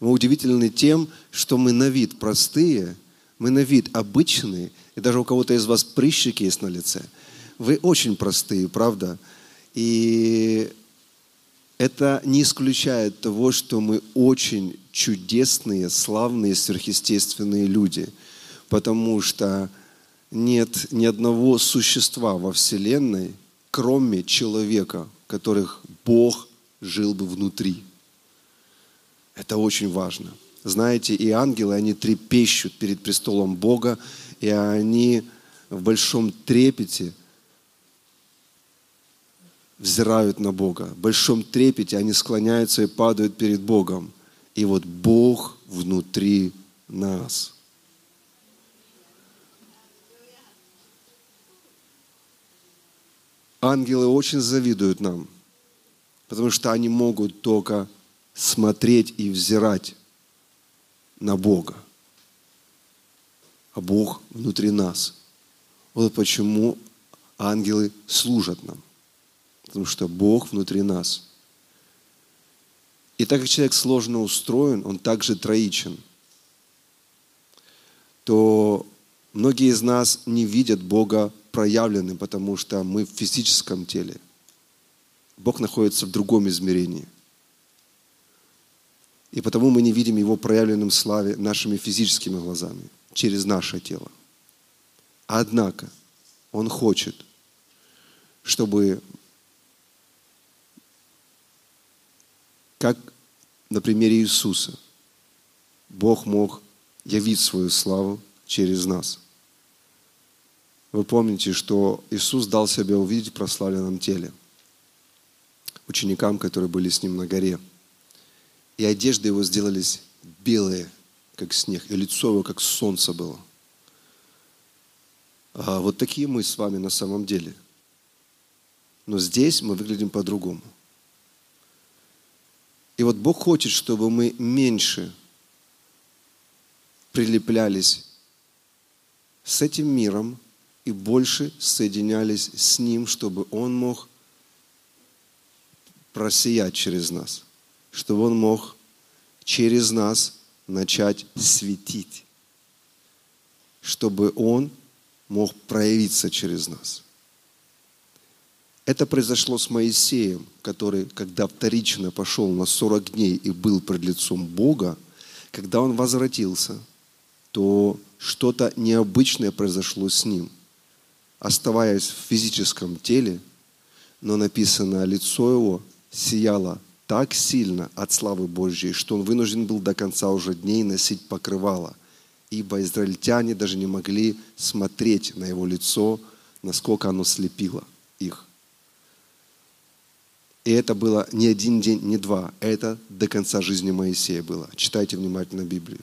Мы удивительны тем, что мы на вид простые, мы на вид обычные, и даже у кого-то из вас прыщики есть на лице. Вы очень простые, правда? И это не исключает того, что мы очень чудесные, славные, сверхъестественные люди, потому что нет ни одного существа во Вселенной, кроме человека, которых Бог жил бы внутри. Это очень важно. Знаете, и ангелы, они трепещут перед престолом Бога, и они в большом трепете взирают на Бога. В большом трепете они склоняются и падают перед Богом. И вот Бог внутри нас. Ангелы очень завидуют нам, потому что они могут только смотреть и взирать на Бога. А Бог внутри нас. Вот почему ангелы служат нам. Потому что Бог внутри нас. И так как человек сложно устроен, он также троичен, то многие из нас не видят Бога проявленным, потому что мы в физическом теле. Бог находится в другом измерении. И потому мы не видим Его проявленным в славе нашими физическими глазами, через наше тело. Однако Он хочет, чтобы, как на примере Иисуса, Бог мог явить свою славу через нас. Вы помните, что Иисус дал себя увидеть в прославленном теле ученикам, которые были с Ним на горе. И одежды Его сделались белые, как снег, и лицо Его, как солнце было. А вот такие мы с вами на самом деле. Но здесь мы выглядим по-другому. И вот Бог хочет, чтобы мы меньше прилеплялись с этим миром и больше соединялись с Ним, чтобы Он мог просиять через нас, чтобы Он мог через нас начать светить, чтобы Он мог проявиться через нас. Это произошло с Моисеем, который, когда вторично пошел на 40 дней и был пред лицом Бога, когда он возвратился, то что-то необычное произошло с ним. Оставаясь в физическом теле, но написано, лицо его сияло так сильно от славы Божьей, что он вынужден был до конца уже дней носить покрывало, ибо израильтяне даже не могли смотреть на его лицо, насколько оно слепило их. И это было не один день, не два. Это до конца жизни Моисея было. Читайте внимательно Библию.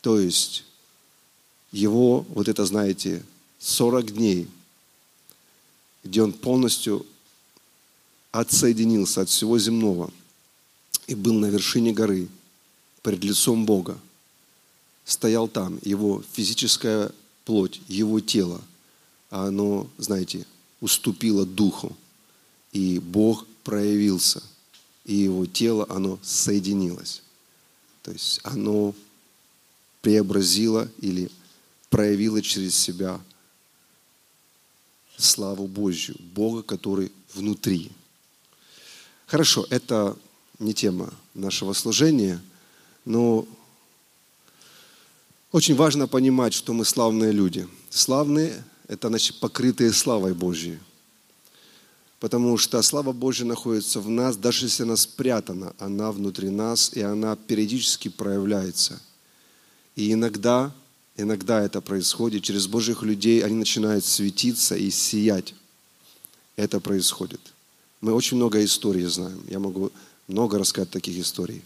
То есть, его, вот это, знаете, 40 дней, где он полностью отсоединился от всего земного и был на вершине горы, пред лицом Бога, стоял там, его физическая плоть, его тело, оно, знаете, уступило духу. И Бог проявился, и его тело, оно соединилось. То есть оно преобразило или проявило через себя славу Божью, Бога, который внутри. Хорошо, это не тема нашего служения, но очень важно понимать, что мы славные люди. Славные – это, значит, покрытые славой Божьей. Потому что слава Божья находится в нас, даже если она спрятана, она внутри нас, и она периодически проявляется. И иногда это происходит, через Божьих людей они начинают светиться и сиять. Это происходит. Мы очень много историй знаем, я могу много рассказать таких историй.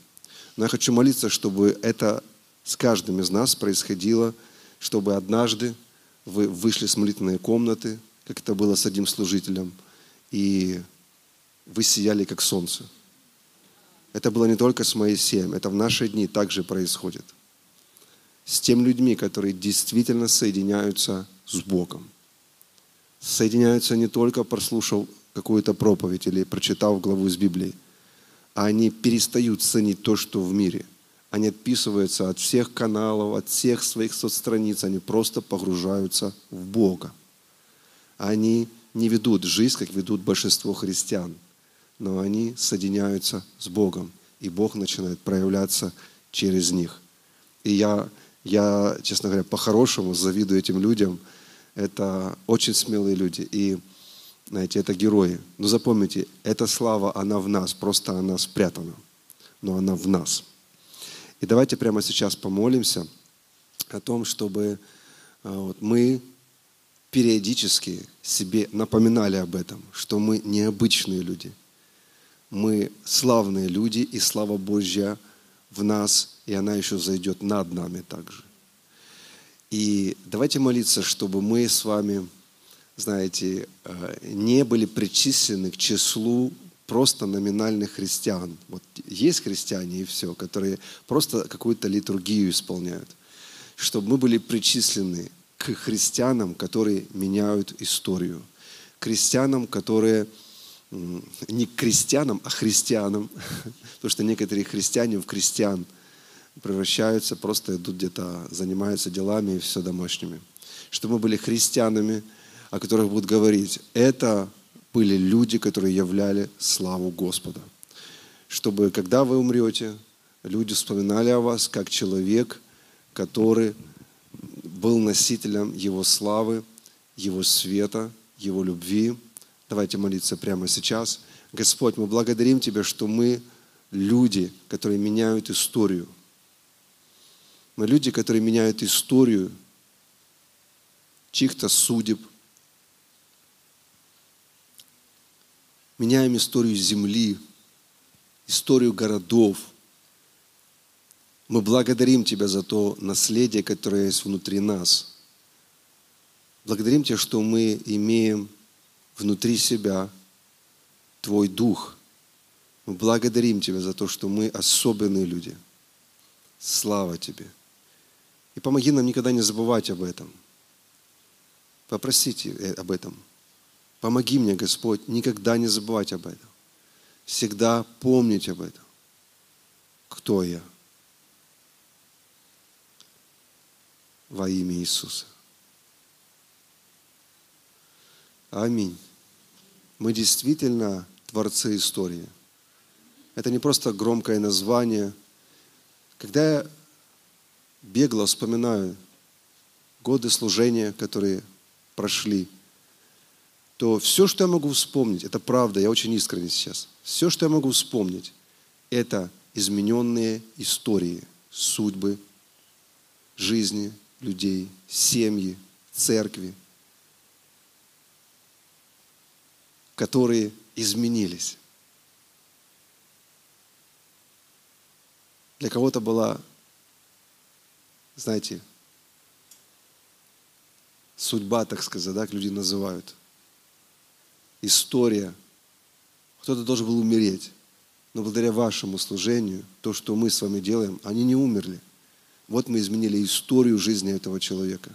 Но я хочу молиться, чтобы это с каждым из нас происходило, чтобы однажды вы вышли с молитвенной комнаты, как это было с одним служителем, и вы сияли, как солнце. Это было не только с Моисеем, это в наши дни также происходит. С теми людьми, которые действительно соединяются с Богом. Соединяются не только прослушав какую-то проповедь или прочитав главу из Библии, а они перестают ценить то, что в мире. Они отписываются от всех каналов, от всех своих соцстраниц. Они просто погружаются в Бога. Они не ведут жизнь, как ведут большинство христиан, но они соединяются с Богом, и Бог начинает проявляться через них. И я честно говоря, по-хорошему завидую этим людям. Это очень смелые люди, и, знаете, это герои. Но запомните, эта слава, она в нас, просто она спрятана, но она в нас. И давайте прямо сейчас помолимся о том, чтобы мы периодически себе напоминали об этом, что мы необычные люди. Мы славные люди, и слава Божья в нас, и она еще зайдет над нами также. И давайте молиться, чтобы мы с вами, знаете, не были причислены к числу просто номинальных христиан. Вот есть христиане и все, которые просто какую-то литургию исполняют. Чтобы мы были причислены к христианам, которые меняют историю. Христианам, которые не к крестьянам, а христианам. Потому что некоторые христиане в крестьян превращаются, просто идут где-то, занимаются делами и все домашними. Чтобы мы были христианами, о которых будут говорить, это были люди, которые являли славу Господа. Чтобы, когда вы умрете, люди вспоминали о вас как человек, который был носителем Его славы, Его света, Его любви. Давайте молиться прямо сейчас. Господь, мы благодарим Тебя, что мы люди, которые меняют историю. Мы люди, которые меняют историю чьих-то судеб. Меняем историю земли, историю городов. Мы благодарим Тебя за то наследие, которое есть внутри нас. Благодарим Тебя, что мы имеем внутри себя Твой Дух. Мы благодарим Тебя за то, что мы особенные люди. Слава Тебе. И помоги нам никогда не забывать об этом. Попросите об этом. Помоги мне, Господь, никогда не забывать об этом. Всегда помнить об этом. Кто я? Во имя Иисуса. Аминь. Мы действительно творцы истории. Это не просто громкое название. Когда я бегло вспоминаю годы служения, которые прошли, то все, что я могу вспомнить, это правда, я очень искренен сейчас, все, что я могу вспомнить, это измененные истории, судьбы, жизни людей, семьи, церкви, которые изменились. Для кого-то была, знаете, судьба, так сказать, да, как люди называют. История. Кто-то должен был умереть. Но благодаря вашему служению, то, что мы с вами делаем, они не умерли. Вот мы изменили историю жизни этого человека.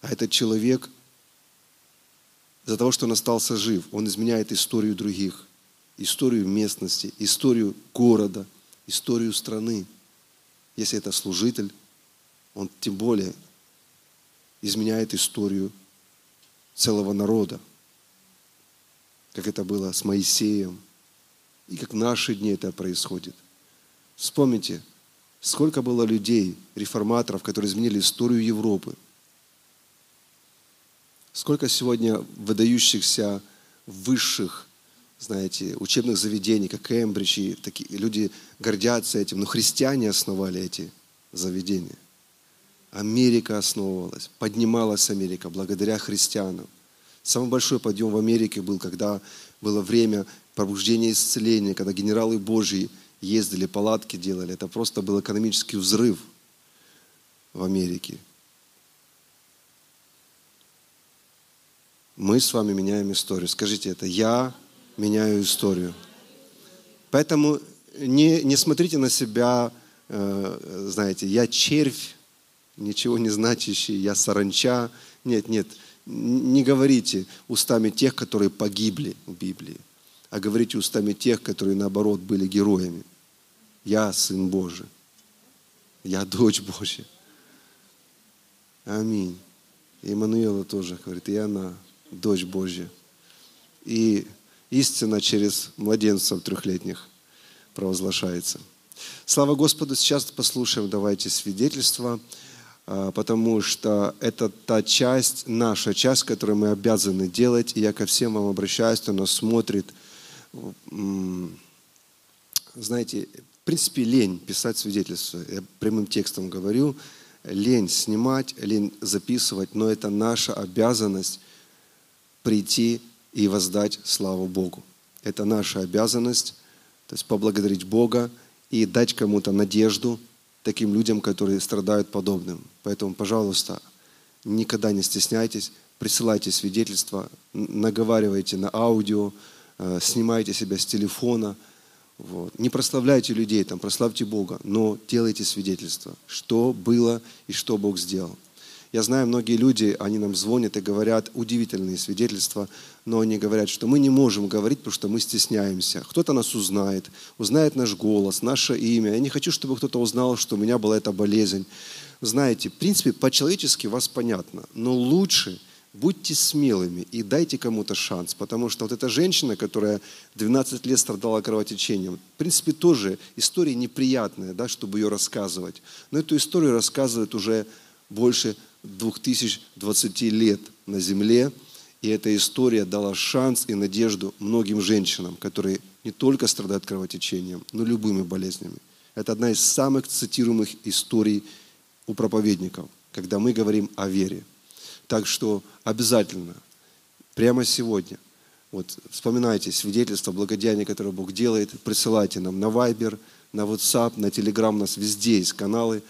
А этот человек, из-за того, что он остался жив, он изменяет историю других, историю местности, историю города, историю страны. Если это служитель, он тем более изменяет историю целого народа, как это было с Моисеем, и как в наши дни это происходит. Вспомните, сколько было людей, реформаторов, которые изменили историю Европы. Сколько сегодня выдающихся высших, знаете, учебных заведений, как Кембридж, и такие люди гордятся этим, но христиане основали эти заведения. Америка основывалась, поднималась Америка благодаря христианам. Самый большой подъем в Америке был, когда было время пробуждения и исцеления, когда генералы Божьи ездили, палатки делали. Это просто был экономический взрыв в Америке. Мы с вами меняем историю. Скажите это. Я меняю историю. Поэтому не смотрите на себя, знаете, я червь, ничего не значащий, я саранча. Нет. Не говорите устами тех, которые погибли в Библии, а говорите устами тех, которые, наоборот, были героями. Я Сын Божий. Я дочь Божья. Аминь. И Иммануила тоже говорит, и она дочь Божья. И истина через младенцев трехлетних провозглашается. Слава Господу, сейчас послушаем, давайте, свидетельство, потому что это та часть, наша часть, которую мы обязаны делать. И я ко всем вам обращаюсь, кто нас смотрит. Знаете, в принципе, лень писать свидетельство. Я прямым текстом говорю, лень снимать, лень записывать, но это наша обязанность прийти и воздать славу Богу. Это наша обязанность, то есть поблагодарить Бога и дать кому-то надежду, таким людям, которые страдают подобным. Поэтому, пожалуйста, никогда не стесняйтесь, присылайте свидетельства, наговаривайте на аудио, снимайте себя с телефона. Вот. Не прославляйте людей, там, прославьте Бога, но делайте свидетельства, что было и что Бог сделал. Я знаю, многие люди, они нам звонят и говорят удивительные свидетельства, но они говорят, что мы не можем говорить, потому что мы стесняемся. Кто-то нас узнает, узнает наш голос, наше имя. Я не хочу, чтобы кто-то узнал, что у меня была эта болезнь. Знаете, в принципе, по-человечески вас понятно, но лучше будьте смелыми и дайте кому-то шанс, потому что вот эта женщина, которая 12 лет страдала кровотечением, в принципе, тоже история неприятная, да, чтобы ее рассказывать. Но эту историю рассказывают уже больше 2020 лет на земле, и эта история дала шанс и надежду многим женщинам, которые не только страдают кровотечением, но и любыми болезнями. Это одна из самых цитируемых историй у проповедников, когда мы говорим о вере. Так что обязательно, прямо сегодня, вот вспоминайте свидетельства, благодеяния, которые Бог делает, присылайте нам на Viber, на WhatsApp, на Telegram, у нас везде есть каналы,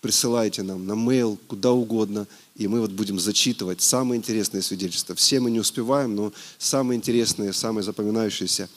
присылайте нам на mail, куда угодно, и мы вот будем зачитывать самые интересные свидетельства. Все мы не успеваем, но самые интересные, самые запоминающиеся